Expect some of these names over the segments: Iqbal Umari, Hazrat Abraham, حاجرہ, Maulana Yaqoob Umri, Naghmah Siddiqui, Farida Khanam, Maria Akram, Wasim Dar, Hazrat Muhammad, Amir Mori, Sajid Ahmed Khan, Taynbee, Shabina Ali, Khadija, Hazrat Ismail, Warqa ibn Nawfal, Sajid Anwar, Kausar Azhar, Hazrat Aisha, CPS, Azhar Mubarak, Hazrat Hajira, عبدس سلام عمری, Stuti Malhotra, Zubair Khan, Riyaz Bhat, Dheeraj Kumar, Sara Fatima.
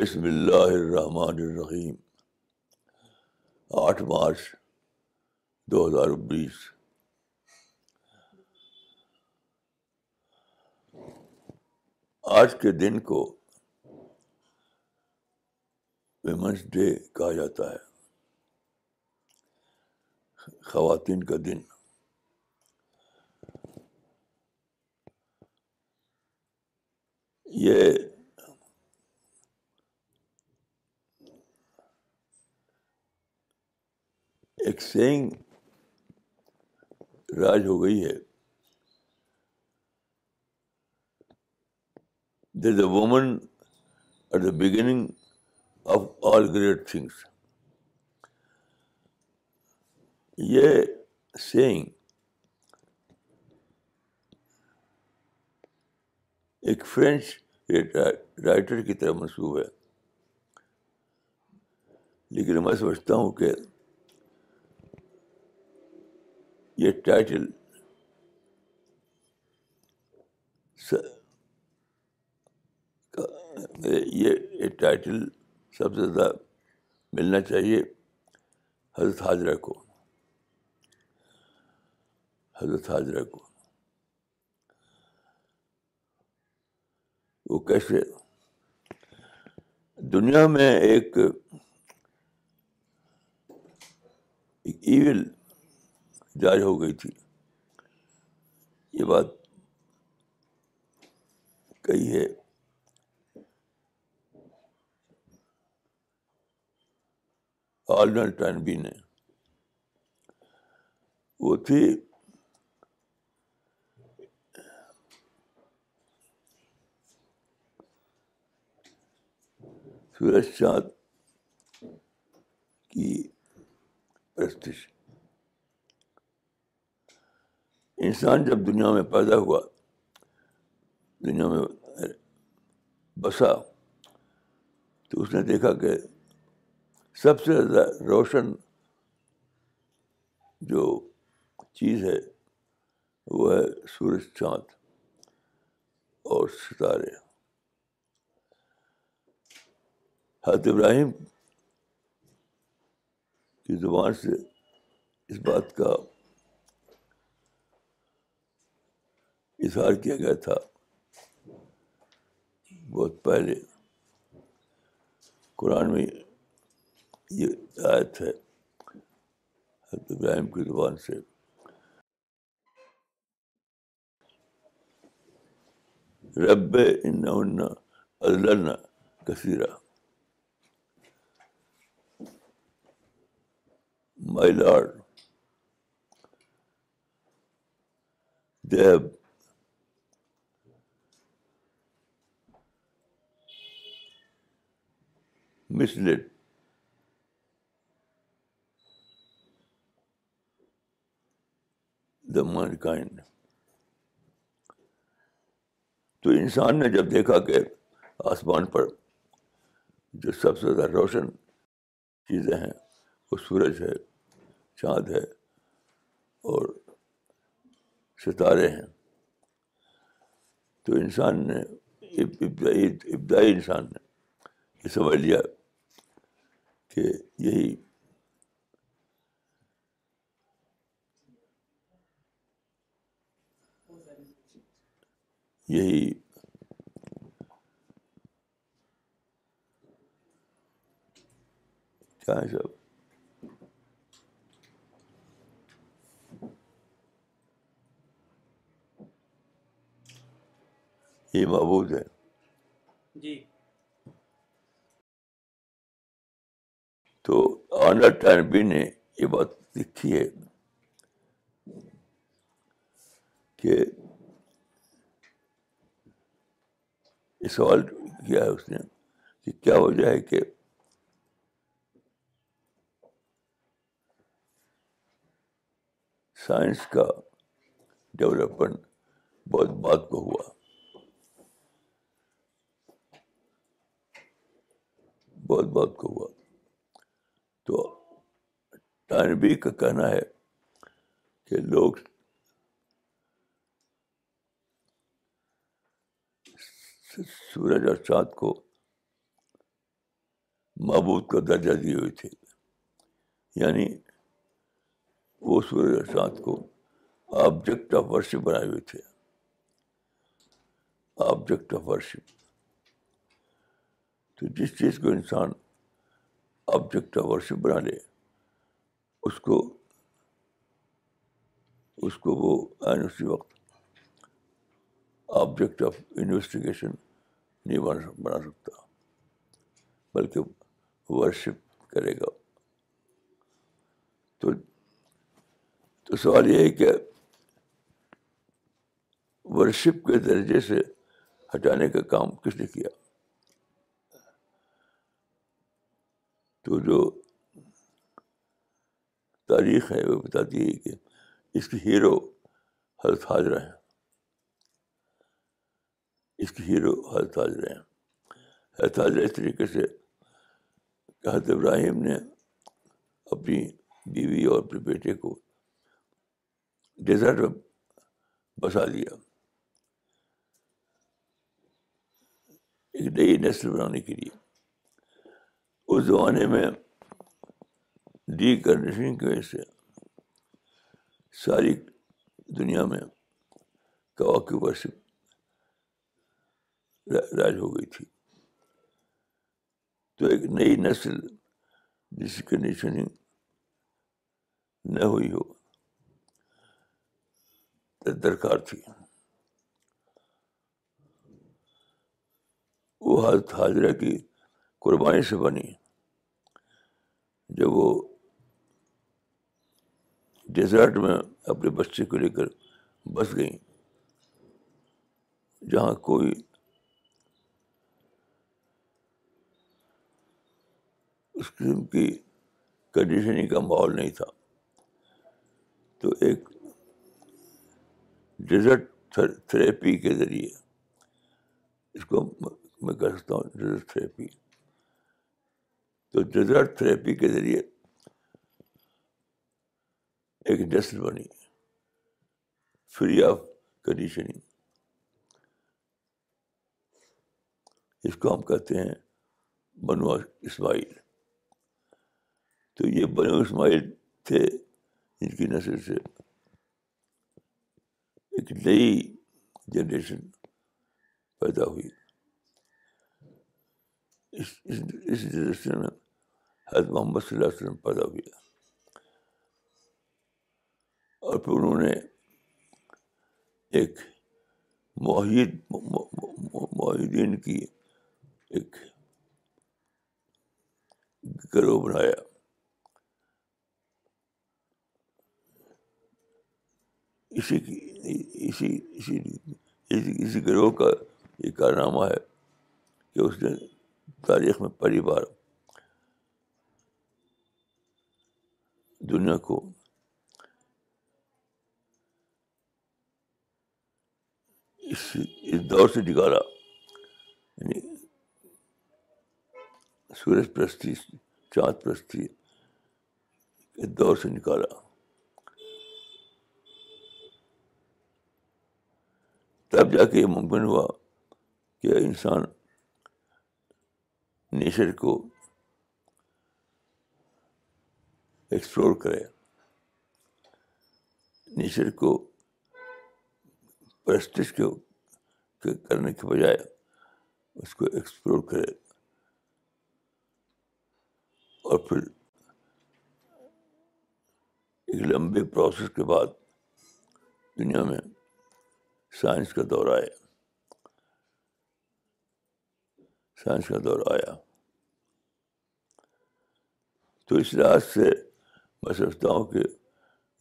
بسم اللہ الرحمن الرحیم 8 مارچ 2019۔ آج کے دن کو ویمنس ڈے کہا جاتا ہے، خواتین کا دن۔ یہ ایک سینگ راج ہو گئی ہے، there is a woman at the beginning of all great things. یہ سینگ ایک فرینچ رائٹر کی طرف منسوب ہے، لیکن میں سمجھتا ہوں کہ یہ ٹائٹل سب سے زیادہ ملنا چاہیے حضرت حاجرہ کو، وہ کیسے دنیا میں ایک ایول جاری ہو گئی تھی۔ یہ بات کہی ہے آلن ٹائنبی نے، وہ تھی سورج چاند کی پرستش۔ انسان جب دنیا میں پیدا ہوا، دنیا میں بسا، تو اس نے دیکھا کہ سب سے زیادہ روشن جو چیز ہے وہ ہے سورج، چاند اور ستارے۔ حضرت ابراہیم کی زبان سے اس بات کا اظہار کیا گیا تھا بہت پہلے، قرآن میں یہ آیت ہے حضرت ابراہیم کی زبان سے۔ رب انہن اضللن کثیرا، My Lord, they have misled the mankind. تو انسان نے جب دیکھا کہ آسمان پر جو سب سے زیادہ روشن چیزیں ہیں وہ سورج ہے، چاند ہے اور ستارے ہیں، تو انسان نے ابتدائی انسان نے یہ سمجھ لیا کہ یہی کیا ہے سب یہ معبود ہے جی۔ تو آنر ٹائنبی نے یہ بات لکھی ہے کہ یہ سوال کیا ہے اس نے کہ کیا وجہ ہے کہ سائنس کا ڈیولپمنٹ بہت بعد کو ہوا، تو ٹائنبی کا کہنا ہے کہ لوگ سورج اور چاند کو معبود کا درجہ دیے ہوئے تھے. یعنی وہ سورج ساتھ کو آبجیکٹ آف ورشپ بنائے ہوئے تھے, آبجیکٹ آف ورشپ. تو جس چیز کو انسان آبجیکٹ آف ورشپ بنا لے اس کو وہ عین اسی وقت آبجیکٹ آف انویسٹیگیشن نہیں بنا سکتا, بلکہ ورشپ کرے گا. تو سوال یہ ہے کہ ورشپ کے درجے سے ہٹانے کا کام کس نے کیا؟ تو جو تاریخ ہے وہ بتاتی ہے کہ اس کے ہیرو حضرت حاجرہ ہیں, اس کے ہیرو حضرت حاجرہ ہیں. حضرت حاجرہ اس طریقے سے حضرت ابراہیم نے اپنی بیوی اور اپنے بیٹے کو ڈیزرٹ میں بسا دیا ایک نئی نسل بنانے کے لیے. اس زمانے میں ڈی کنڈیشننگ کی وجہ سے ساری دنیا میں کواکی ورشپ راج ہو گئی تھی. تو ایک نئی نسل جس کی کنڈیشننگ نہ ہوئی ہو درکار تھی, وہ حضرت حاجرہ کی قربانی سے بنی. جب وہ ڈیزرٹ میں اپنے بچے کو لے کر بس گئیں جہاں کوئی اس قسم کی کنڈیشننگ کا ماحول نہیں تھا, تو ایک ڈیزرٹ تھراپی کے ذریعے, اس کو میں کہہ سکتا ہوں ڈیزرٹ تھراپی, تو ڈیزرٹ تھراپی کے ذریعے ایک نسل بنی فری آف کنڈیشننگ. اس کو ہم کہتے ہیں بنو اسماعیل. تو یہ بنو اسماعیل تھے, ان کی نسل سے ایک نئی جنریشن پیدا ہوئی. اس جنریشن میں حضرت محمد صلی اللہ علیہ وسلم پیدا ہوئے, اور پھر انہوں نے ایک معاہدین کی ایک گروہ بنایا. اسی گروہ کا یہ کارنامہ ہے کہ اس نے تاریخ میں پہلی بار دنیا کو اس دور سے نکالا, یعنی سورج پرستی چاند پرستی کے دور سے نکالا. تب جا کے یہ ممکن ہوا کہ انسان نیچر کو ایکسپلور کرے, نیچر کو پرستش کرنے کے بجائے اس کو ایکسپلور کرے, اور پھر ایک لمبے پروسیس کے بعد دنیا میں سائنس کا دور آیا. تو اس لحاظ سے میں سمجھتا ہوں کہ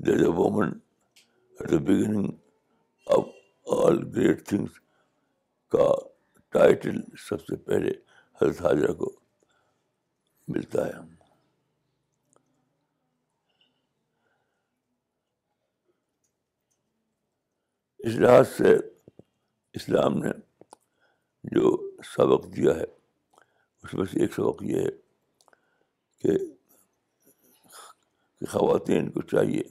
there is a woman at the beginning of all great things کا ٹائٹل سب سے پہلے حضرت حاجرہ کو ملتا ہے. اس لحاظ سے اسلام نے جو سبق دیا ہے اس میں سے ایک سبق یہ ہے کہ خواتین کو چاہیے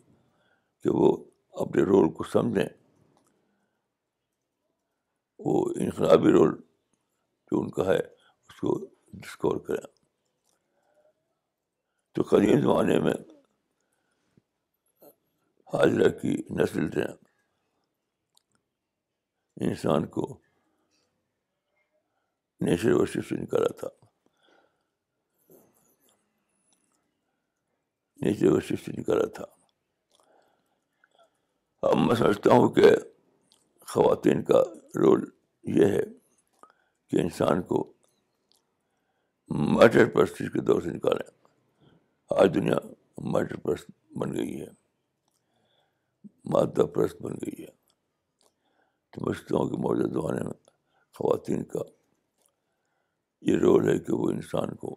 کہ وہ اپنے رول کو سمجھیں, وہ انقلابی رول جو ان کا ہے اس کو ڈسکور کریں. جو قدیم زمانے میں حاضرہ کی نسل نے انسان کو نیچر ورشپ سے نکالا تھا, نیچر ورشپ سے نکالا تھا. اب میں سمجھتا ہوں کہ خواتین کا رول یہ ہے کہ انسان کو میٹر پرستی کے دور سے نکالیں. آج دنیا میٹر پرست بن گئی ہے, مادہ پرست بن گئی ہے. تو سمجھتا ہوں کہ موجودہ زمانے میں خواتین کا یہ رول ہے کہ وہ انسان کو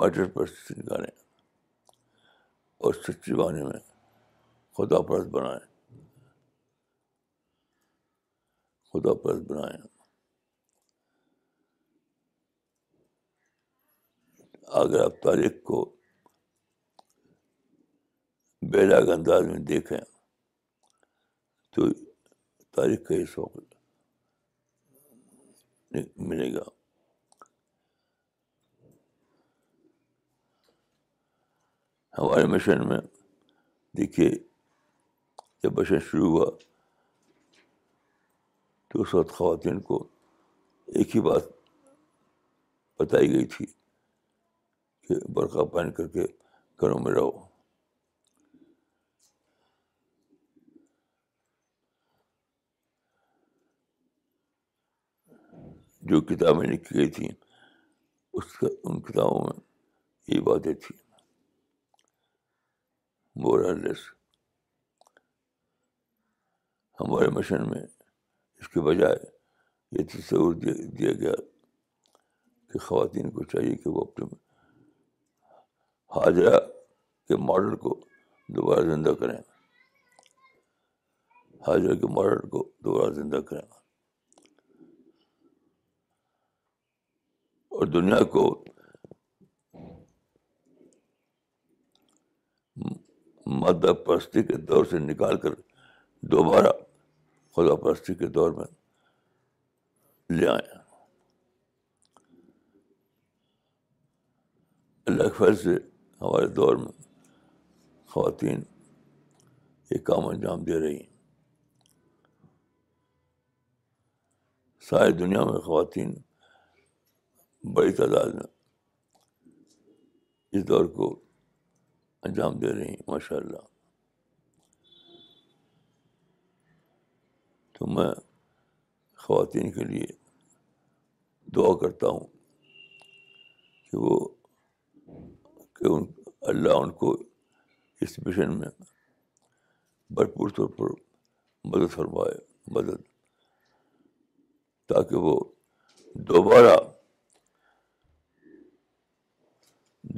میٹر پرست سے نکالیں اور سچے معنی میں خدا پرست بنائیں, خدا پرست بنائیں. اگر آپ تاریخ کو بے داغ انداز میں دیکھیں تو تاریخ کا یہ سوال ملے گا. ہمارے مشن میں دیکھیے, جب مشن شروع ہوا تو اس وقت خواتین کو ایک ہی بات بتائی گئی تھی کہ برقع پہن کر کے گھروں میں رہو. جو کتابیں لکھی گئی تھیں ان کتابوں میں یہ باتیں تھیں, مور اور لیس. ہمارے مشن میں اس کے بجائے یہ تصور دیا گیا کہ خواتین کو چاہیے کہ وہ اپنے حاجرہ کے ماڈل کو دوبارہ زندہ کریں, حاجرہ کے ماڈل کو دوبارہ زندہ کریں اور دنیا کو مادہ پرستی کے دور سے نکال کر دوبارہ خدا پرستی کے دور میں لے آئیں. اللہ کے فضل سے ہمارے دور میں خواتین یہ کام انجام دے رہی ہیں. ساری دنیا میں خواتین بڑی تعداد میں اس دور کو انجام دے رہی ہیں, ماشاء اللہ. تو میں خواتین کے لیے دعا کرتا ہوں کہ وہ اللہ ان کو اس مشن میں بھرپور طور پر مدد فرمائے, مدد, تاکہ وہ دوبارہ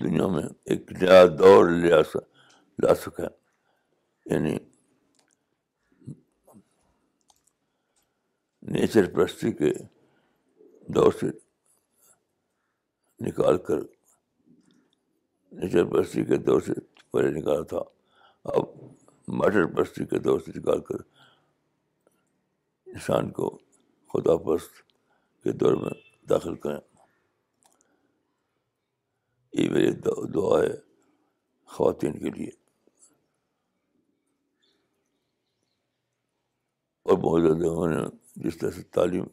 دنیا میں ایک نیا دور لا سکیں, یعنی نیچر پرستی کے دور سے نکال کر, نیچر پرستی کے دور سے پہلے نکالا تھا, اب میٹر پرستی کے دور سے نکال کر انسان کو خدا پرست کے دور میں داخل کریں. یہ میری دعا ہے خواتین کے لیے اور موجودہ زمانے میں جس طرح سے تعلیم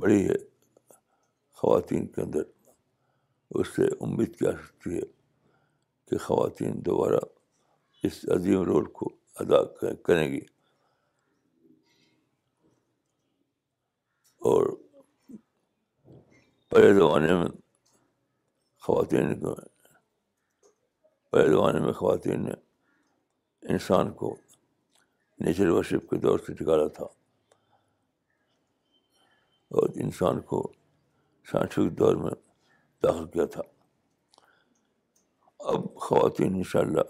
بڑھی ہے خواتین کے اندر, اس سے امید کیا سکتی ہے کہ خواتین دوبارہ اس عظیم رول کو ادا کریں گی اور پہلے زمانے میں خواتین نے انسان کو نیچر ورشپ کے دور سے نکالا تھا اور انسان کو سائنٹفک دور میں داخل کیا تھا. اب خواتین انشاءاللہ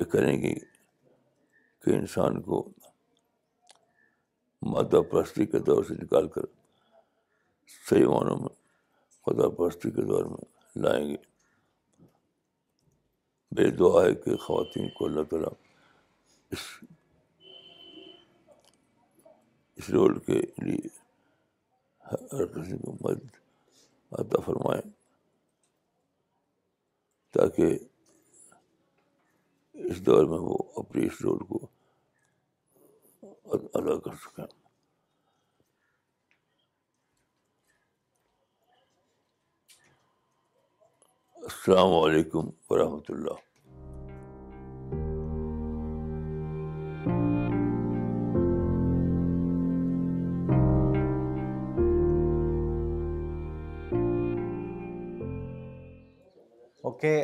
یہ کریں گی کہ انسان کو مادہ پرستی کے دور سے نکال کر صحیح معنوں میں خدا پرستی کے دور میں لائیں گے. میری دعا ہے کہ خواتین کو اللہ تعالیٰ اس رول کے لیے ہر قسم کی مدد عطا فرمائیں تاکہ اس دور میں وہ اپنے اس رول کو ادا کر سکیں. السلام علیکم ورحمۃ اللہ. Okay,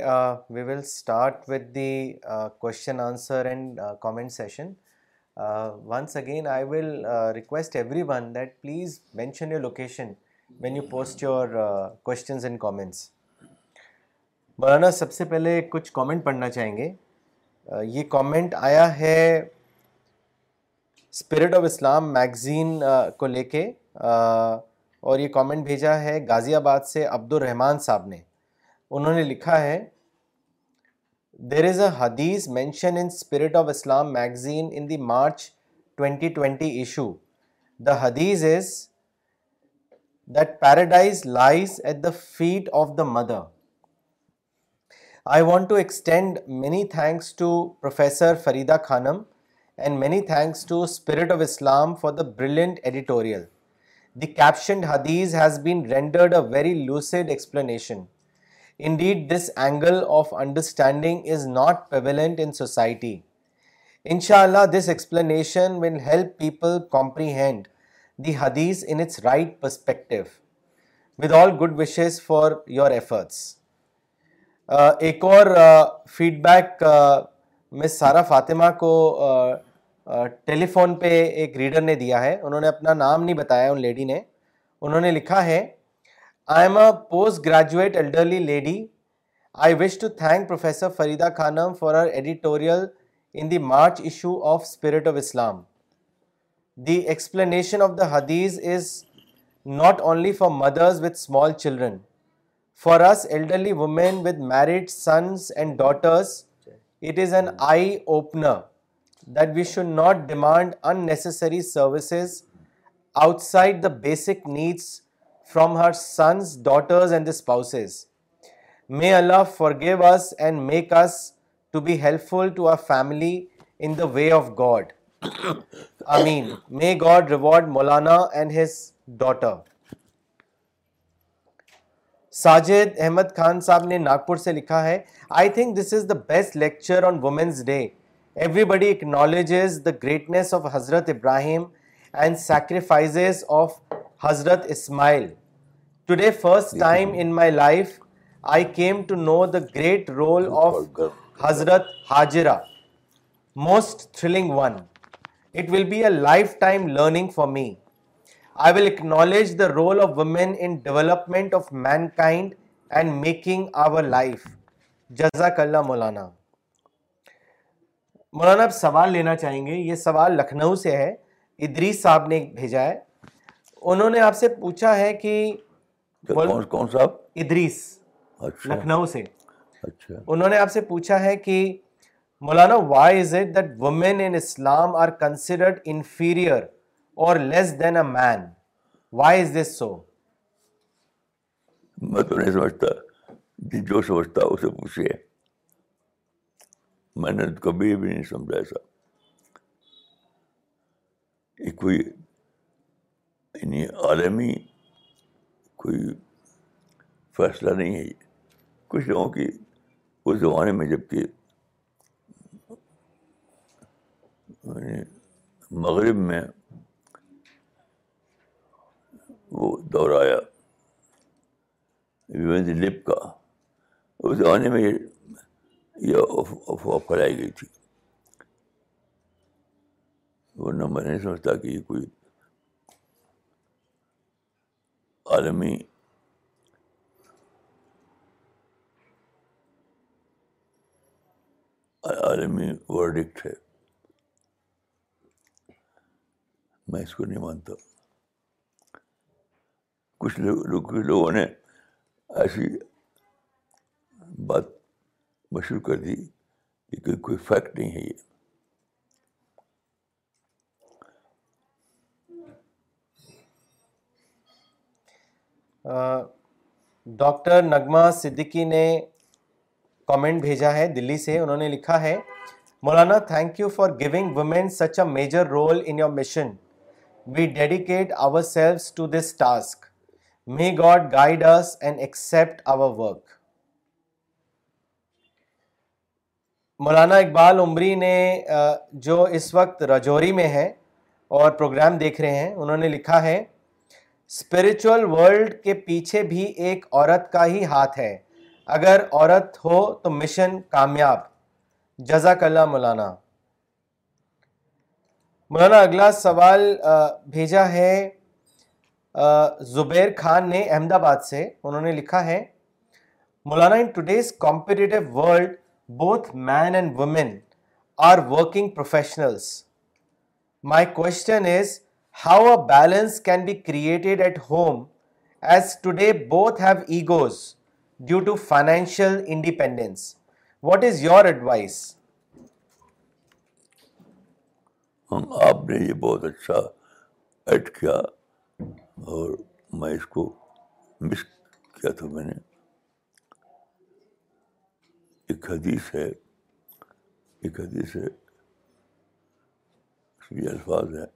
we will start with the question, answer and comment session. Once again, I will request everyone that please mention your location when you post your questions and comments. Maulana, سب سے پہلے کچھ comment پڑھنا چاہیں گے. یہ comment آیا ہے Spirit of Islam magazine کو لے کے, اور یہ comment بھیجا ہے غازی آباد سے عبد الرحمان صاحب نے. انہوں نے لکھا ہے there is a hadith mentioned in Spirit of Islam magazine in the March 2020 issue. The hadith is that paradise lies at the feet of the mother. I want to extend many thanks to Professor Farida Khanam and many thanks to Spirit of Islam for the brilliant editorial. The captioned hadith has been rendered a very lucid explanation. Indeed, this angle of understanding is not prevalent in society. Inshallah, this explanation will help people comprehend the hadith in its right perspective. With all good wishes for your efforts. Ek aur feedback Miss Sara Fatima ko telephone pe ek reader ne diya hai. Unhone apna naam nahi bataya, un lady ne. Unhone likha hai, I am a postgraduate elderly lady. I wish to thank Professor Farida Khanam for her editorial in the March issue of Spirit of Islam. The explanation of the hadith is not only for mothers with small children. For us elderly women with married sons and daughters, it is an eye opener that we should not demand unnecessary services outside the basic needs from her sons, daughters and the spouses. May Allah forgive us and make us to be helpful to our family in the way of God. Ameen. May God reward Maulana and his daughter. Sajid Ahmed Khan saab ne Nagpur se likha hai, I think this is the best lecture on Women's Day. Everybody acknowledges the greatness of Hazrat Ibrahim and sacrifices of Hazrat Ismail. Today, first time in my life, I came to know the great role of Hazrat Hajira. Most thrilling one. It will be a lifetime learning for me. I will acknowledge the role of women in development of mankind and making our life. Jazakallah Maulana. Maulana, ab سوال لینا چاہیں گے. یہ سوال لکھنؤ سے ہے. ادریس صاحب نے بھیجا ہے. انہوں نے آپ سے پوچھا ہے کہ کون صاحب؟ ادریس لکھنؤ سے. انہوں نے آپ سے پوچھا ہے کہ مولانا why is it that women in Islam are considered inferior or less than a man? Why is this so? میں تو نہیں سمجھتا, جو سمجھتا اسے پوچھئے, میں نے کبھی بھی نہیں سمجھا ایسا. یہ کوئی یعنی عالمی کوئی فیصلہ نہیں ہے. کچھ لوگوں کی اس زمانے میں, جب کہ مغرب میں وہ دور آیا ویمنز لب کا, اس زمانے میں یہ افواہ پھیلائی گئی تھی, ورنہ میں نہیں سمجھتا کہ یہ کوئی عالمی ورڈکٹ ہے. میں اس کو نہیں مانتا. کچھ لوگوں نے ایسی بات مشہور کر دی کہ کوئی فیکٹ نہیں ہے. یہ ڈاکٹر نغمہ صدیقی نے کامنٹ بھیجا ہے دلی سے. انہوں نے لکھا ہے مولانا thank you for giving women such a major role in your mission. We dedicate ourselves to this task. May God guide us and accept our work. مولانا اقبال عمری نے جو اس وقت رجوری میں ہیں اور پروگرام دیکھ رہے ہیں, انہوں نے لکھا ہے اسپرچل ورلڈ کے پیچھے بھی ایک عورت کا ہی ہاتھ ہے, اگر عورت ہو تو مشن کامیاب. جزاک اللہ مولانا. مولانا اگلا سوال بھیجا ہے زبیر خان نے احمد آباد سے. انہوں نے لکھا ہے مولانا in today's competitive world both men and women are working professionals. My question is how a balance can be created at home as today both have egos due to financial independence. What is your advice? آپ نے یہ بہت اچھا add کیا اور میں اس کو مس کیا تھا. میں نے ایک حدیث ہے اس کے الفاظ ہیں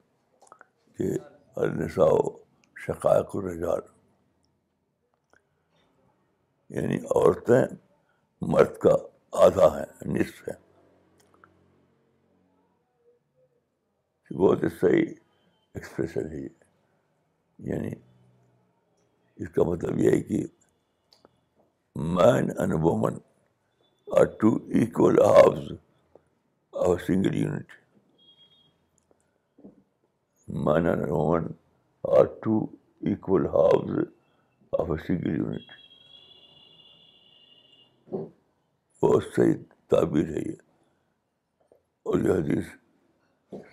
کہ النساء شقائق الرجال, یعنی عورتیں مرد کا آدھا ہیں, نصف ہیں. بہت صحیح ایکسپریشن ہے. یعنی اس کا مطلب یہ ہے کہ men and women are two equal halves of single unit. Men and women are two equal halves of a single unit. بہت صحیح تعبیر ہے یہ. اور یہ حدیث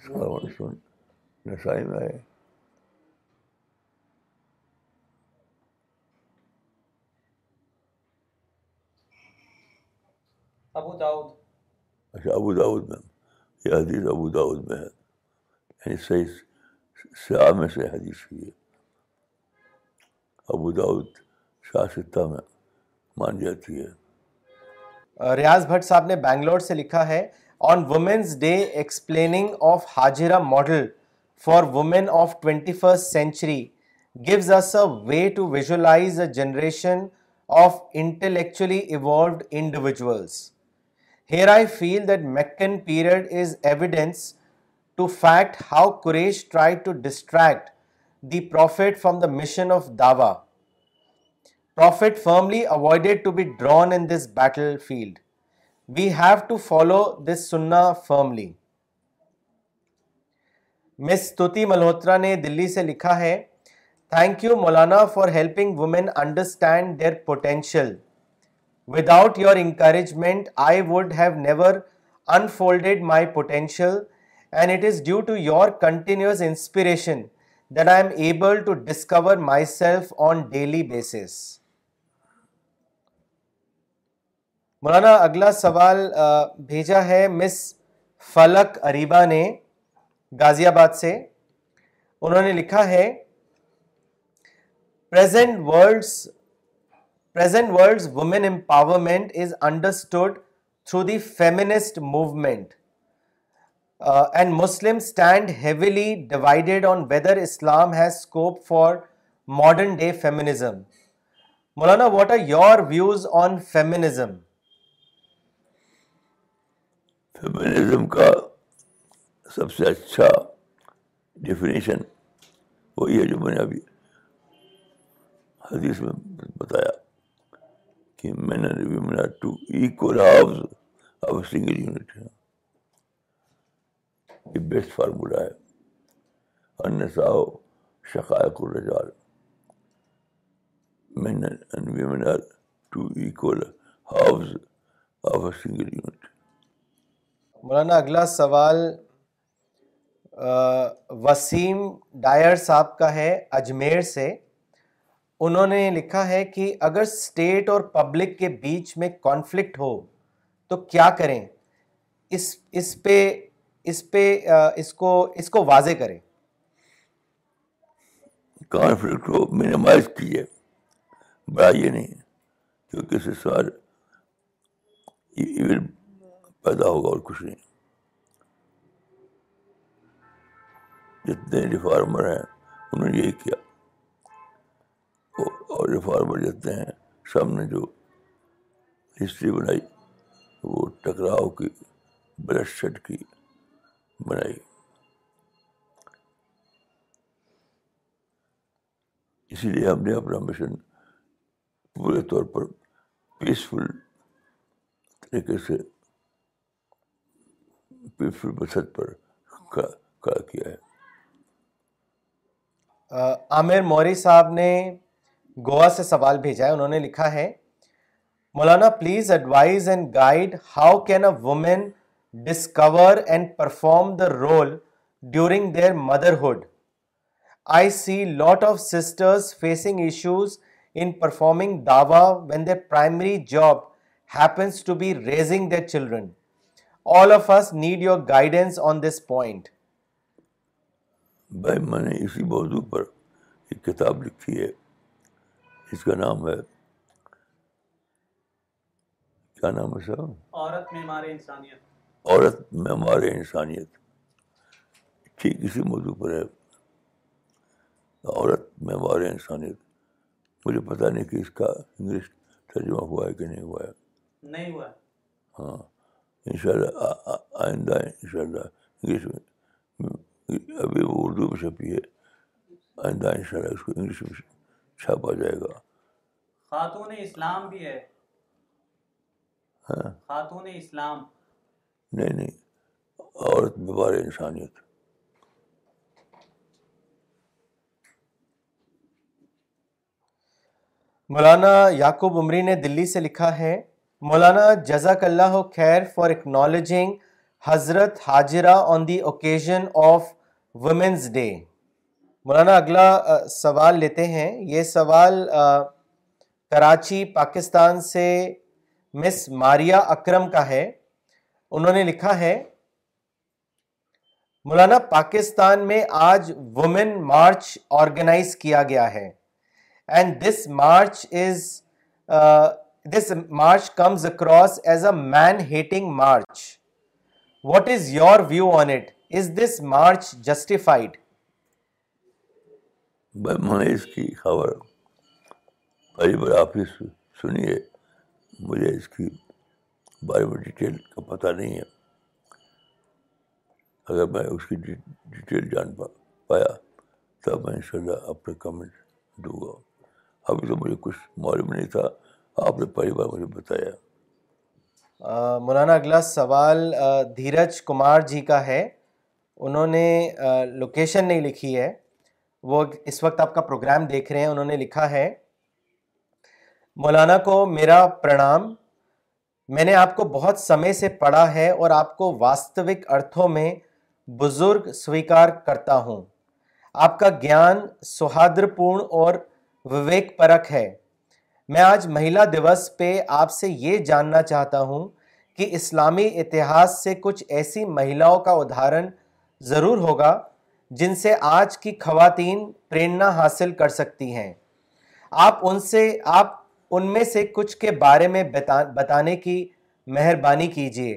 نسائی میں آئے. ابو داؤد میں یہ حدیث ابو داؤد میں ہے, یعنی صحیح سیاح میں سے حدیث ہوئی ہے. ابو داؤد شاہ ستہ میں مان جاتی ہے. ریاض بھٹ صاحب نے بنگلور سے لکھا ہے On Women's Day, explaining of Hajira model for women of 21st century gives us a way to visualize a generation of intellectually evolved individuals. Here I feel that Meccan period is evidence to fact how Quraysh tried to distract the Prophet from the mission of Dawah. Prophet firmly avoided to be drawn in this battlefield. We have to follow this sunnah firmly. Miss Stuti Malhotra نے دلی سے لکھا ہے Thank you Maulana for helping women understand their potential. Without your encouragement, I would have never unfolded my potential and it is due to your continuous inspiration that I am able to discover myself on daily basis. مولانا اگلا سوال بھیجا ہے مس فلک اریبا نے غازی آباد سے. انہوں نے لکھا ہے present world's women empowerment is understood through the feminist movement and Muslim stand heavily divided on whether Islam has scope for modern day feminism. Maulana what are your views on feminism? Feminism کا سب سے اچھا definition وہی ہے جو میں نے ابھی حدیث میں بتایا کہ men and women are two equal halves of a single unit. یہ بیسٹ فارمولا ہے. النساء شقائق الرجال men and women are two equal halves of a single unit. مولانا اگلا سوال وسیم ڈائر صاحب کا ہے اجمیر سے. انہوں نے لکھا ہے کہ اگر اسٹیٹ اور پبلک کے بیچ میں کانفلکٹ ہو تو کیا کریں؟ اس کو واضح کریں. کانفلکٹ ہو مینیمائز کیجیے, بڑھائیے نہیں, کیونکہ اس سال ایون پیدا ہوگا اور کچھ نہیں. جتنے ریفارمر ہیں انہوں نے یہی کیا, اور ریفارمر جتنے ہیں سب نے جو ہسٹری بنائی وہ ٹکراؤ کی, بلڈ شیڈ کی بنائی. اسی لیے ہم نے اپنا مشن پورے طور پر پیسفل طریقے سے, پیسفل بسط پر کھڑا کیا ہے. عامر موری صاحب نے گوا سے سوال بھیجا ہے, انہوں نے لکھا ہے مولانا please advise and guide how can a woman discover and perform the role during their motherhood. I see lot of sisters facing issues in performing dawah when their primary job happens to be raising their children. All of us need your guidance on this point. بھائی میں نے اسی موضوع پر ایک کتاب لکھی ہے, اس کا نام ہے, کیا نام ہے صاحب؟ عورت معمار انسانیت. عورت معمار انسانیت ٹھیک اسی موضوع پر ہے, عورت معمار انسانیت. مجھے پتہ نہیں کہ اس کا انگلش ترجمہ ہوا ہے کہ نہیں ہوا ہے. نہیں ہوا. ہاں انشاءاللہ آئندہ انشاءاللہ انگلش میں, ابھی وہ اردو میں چھپی ہے, آئندہ انشاءاللہ اس کو انگلش میں چھاپا جائے گا. خاتون اسلام بھی ہے. ہاں خاتون اسلام. نہیں, عورت معمار انسانیت. مولانا یعقوب عمری نے دلی سے لکھا ہے مولانا جزاک اللہ خیر فار اکنالجنگ حضرت حاجرہ on the occasion of women's day. مولانا اگلا سوال لیتے ہیں, یہ سوال کراچی پاکستان سے مس ماریا اکرم کا ہے. انہوں نے لکھا ہے مولانا پاکستان میں آج وومن مارچ آرگنائز کیا گیا ہے and this march comes across as a man-hating march. What is your view on it? Is this march justified? میں اس کی خبر پہلی بار آپ ہی سنیے, مجھے اس کی بارے میں ڈیٹیل کا پتہ نہیں ہے. اگر میں اس کی ڈیٹیل جان پایا تب میں انشاءاللہ اپنے کمنٹ دوں گا. ابھی تو مجھے کچھ معلوم نہیں تھا, آپ نے پہلی بار مجھے بتایا. مولانا اگلا سوال دھیرج کمار جی کا ہے, انہوں نے لوکیشن نہیں لکھی ہے, وہ اس وقت آپ کا پروگرام دیکھ رہے ہیں. انہوں نے لکھا ہے مولانا کو میرا پرنام, میں نے آپ کو بہت سمے سے پڑھا ہے اور آپ کو واستوک ارتھوں میں بزرگ سویکار کرتا ہوں. آپ کا گیان سہادر پورن اور وویک پرک ہے. میں آج مہیلا دیوس پہ آپ سے یہ جاننا چاہتا ہوں کہ اسلامی اتہاس سے کچھ ایسی مہیلاؤں کا ادھارن ضرور ہوگا جن سے آج کی خواتین پریرنا حاصل کر سکتی ہیں. آپ ان میں سے کچھ کے بارے میں بتانے کی مہربانی کیجیے.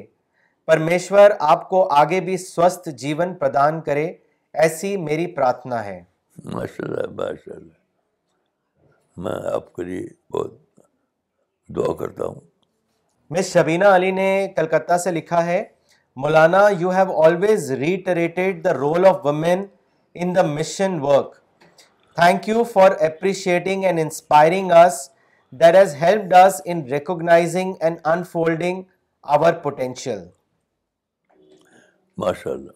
پرمیشور آپ کو آگے بھی سوستھ جیون پردان کرے, ایسی میری پرارتھنا ہے. ماشاء اللہ ماشاء اللہ, میں آپ کے لیے بہت دعا کرتا ہوں. مس شبینہ علی نے کلکتہ سے لکھا ہے مولانا you have always reiterated the role of women in the mission work. Thank you for appreciating and inspiring us, that has helped us in recognising and unfolding our potential. ماشاء اللہ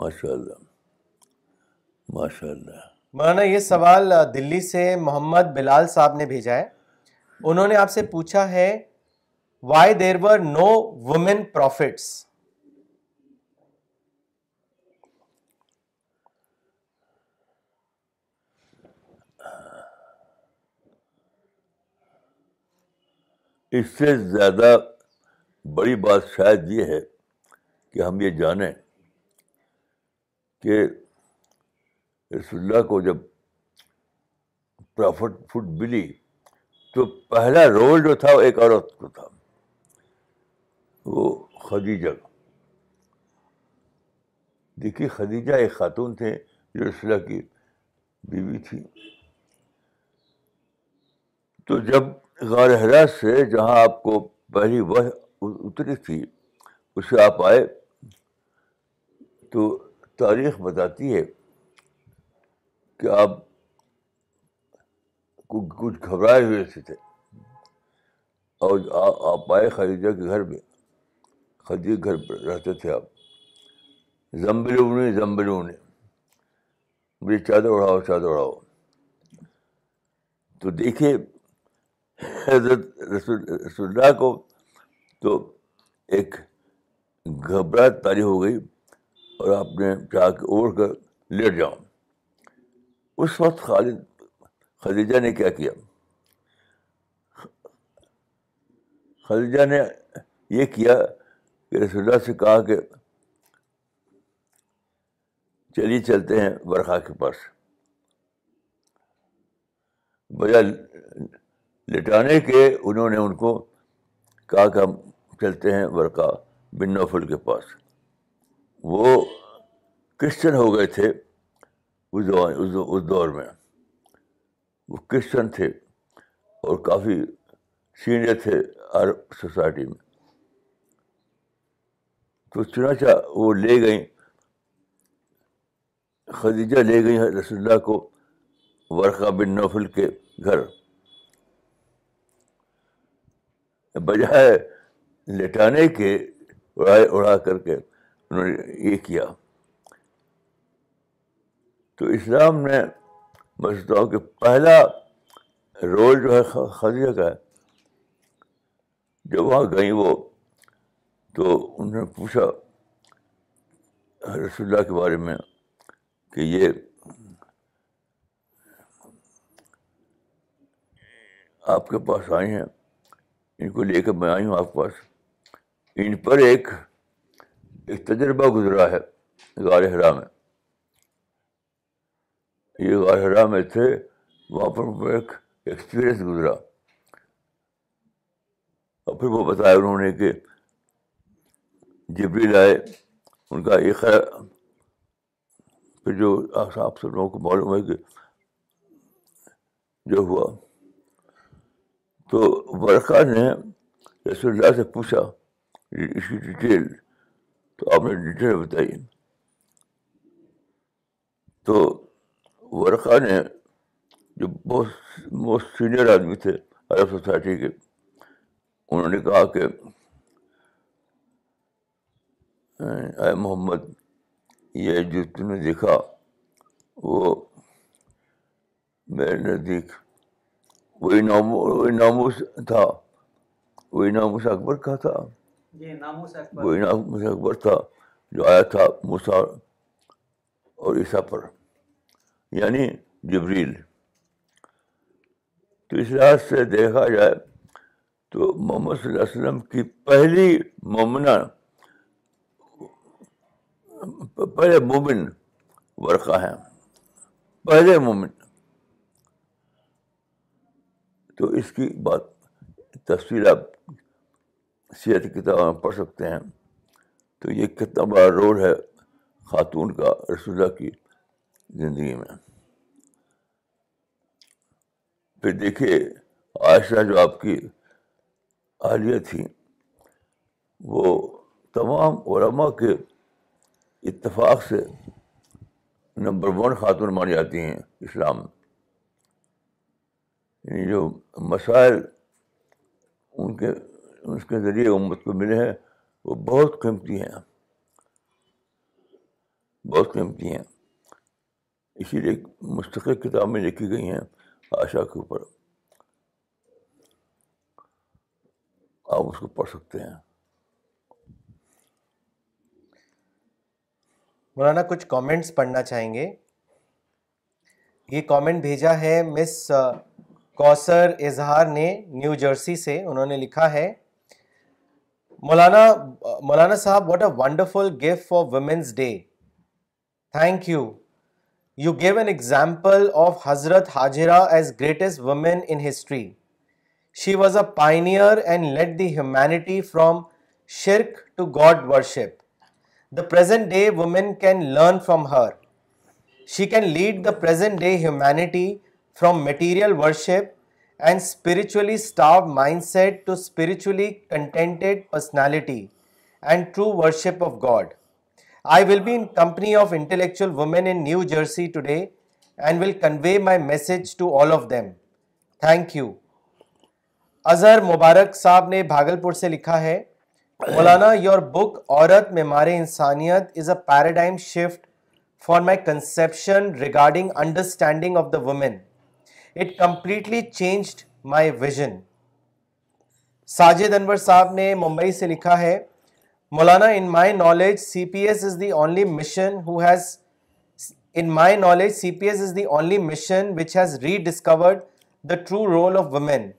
ماشاء اللہ ماشاء اللہ. مولانا یہ سوال دلی سے محمد بلال صاحب نے بھیجا ہے, انہوں نے آپ سے پوچھا ہے why there were no women prophets. اس سے زیادہ بڑی بات شاید یہ ہے کہ ہم یہ جانیں کہ رسول اللہ کو جب پرافٹ فٹ ملی تو پہلا رول جو تھا وہ ایک عورت کو تھا. وہ خدیجہ. دیکھیے خدیجہ ایک خاتون تھے جو رسول کی بیوی تھی. تو جب غار حرا سے جہاں آپ کو پہلی وحی اتری تھی اسے آپ آئے تو تاریخ بتاتی ہے کہ آپ کچھ گھبرائے ہوئے سے تھے اور آپ آئے خدیجہ کے گھر میں. خدیجہ کے گھر پر رہتے تھے آپ. زمبلونی مجھے چادر اڑاؤ. تو دیکھیے حضرت رسول اللہ کو تو ایک گھبراہٹ طاری ہو گئی اور آپ نے چاہ کے اوڑھ کر لیٹ جاؤں. اس وقت خدیجہ نے کیا کیا؟ خدیجہ نے یہ کیا کہ رسول اللہ سے کہا کہ چلیے چلتے ہیں ورقا کے پاس. بجائے لٹانے کے انہوں نے ان کو کہا کہ ہم چلتے ہیں ورقا بن نوفل کے پاس. وہ کرسچن ہو گئے تھے اس دور میں. وہ کرسچن تھے اور کافی سینئر تھے عرب سوسائٹی میں. تو چنانچہ وہ لے گئیں خدیجہ لے گئی رسول اللہ کو ورقا بن نوفل کے گھر. بجائے لٹانے کے اڑا کر کے انہوں نے یہ کیا. تو اسلام نے میں سمجھتا ہوں کہ پہلا رول جو ہے خدیجہ کا ہے. جب وہاں گئیں وہ تو انہوں نے پوچھا رسول اللہ کے بارے میں کہ یہ آپ کے پاس آئے ہیں, ان کو لے کر میں آئی ہوں آپ کے پاس, ان پر ایک تجربہ گزرا ہے غار حرا میں. یہ غار حرا میں تھے, وہاں پر ایک ایکسپیرئنس گزرا اور پھر وہ بتایا انہوں نے کہ جبریل آئے ان کا ایک پھر جو آپ سب لوگوں کو معلوم ہے کہ جو ہوا. تو ورقا نے رسول اللہ سے پوچھا اس کی ڈیٹیل, تو آپ نے ڈیٹیل بتائی. تو ورقا نے جو بہت سینئر آدمی تھے عرب سوسائٹی کے, انہوں نے کہا کہ اے محمد, یہ جو تم نے دیکھا وہ میرے نزدیک وہی ناموس تھا, وہی ناموس اکبر کا تھا, وہی ناموس اکبر تھا جو آیا تھا موسیٰ اور عیسیٰ پر, یعنی جبریل. تو اس لحاظ سے دیکھا جائے تو محمد صلی اللہ علیہ وسلم کی پہلے مومن ورقا ہیں, پہلے مومن. تو اس کی بات تفصیل آپ سیرت کتابوں میں پڑھ سکتے ہیں. تو یہ کتنا بڑا رول ہے خاتون کا رسول اللہ کی زندگی میں. پھر دیکھیے عائشہ جو آپ کی اہلیہ تھی, وہ تمام علماء کے اتفاق سے نمبر 1 خاتون مانی جاتی ہیں اسلام میں. یعنی جو مسائل اس کے ذریعے امت کو ملے ہیں وہ بہت قیمتی ہیں. اسی لیے مستقل کتابیں لکھی گئی ہیں عائشہ کے اوپر, آپ اس کو پڑھ سکتے ہیں. مولانا کچھ کامنٹس پڑھنا چاہیں گے. یہ کامنٹ بھیجا ہے مس کوثر اظہار نے نیو جرسی سے. انہوں نے لکھا ہے مولانا صاحب, what a wonderful gift for women's day. Thank you. You gave an example of حضرت حاجرہ as greatest woman in history. She was a pioneer and led the humanity from shirk to God worship. The present day woman can learn from her. She can lead the present day humanity from material worship and spiritually starved mindset to spiritually contented personality and true worship of God. I will be in company of intellectual women in New Jersey today and will convey my message to all of them. Thank you. Azhar Mubarak saab ne Bhagalpur se likha hai, Maulana, your book Aurat Memare Insaniyat is a paradigm shift for my conception regarding understanding of the women. It completely changed my vision. Sajid Anwar saab ne Mumbai se likha hai, Maulana, in my knowledge, CPS is the only mission which has rediscovered the true role of women.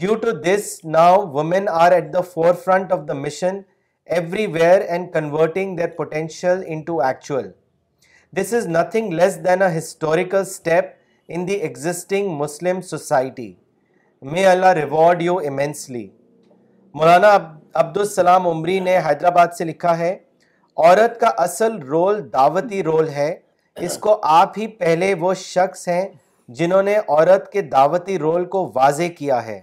Due to this, now women are at the forefront of the mission everywhere and converting their potential into actual. This is nothing less than a historical step in the existing Muslim society. May Allah reward you immensely. Maulana عبدس سلام عمری نے حیدرآباد سے لکھا ہے، عورت کا اصل role دعوتی role ہے، اس کو آپ ہی پہلے وہ شخص ہیں جنہوں نے عورت کے دعوتی رول کو واضح کیا ہے.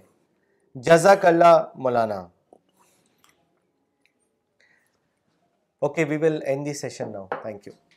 جزاک اللہ مولانا. Okay, we will end the session now. Thank you.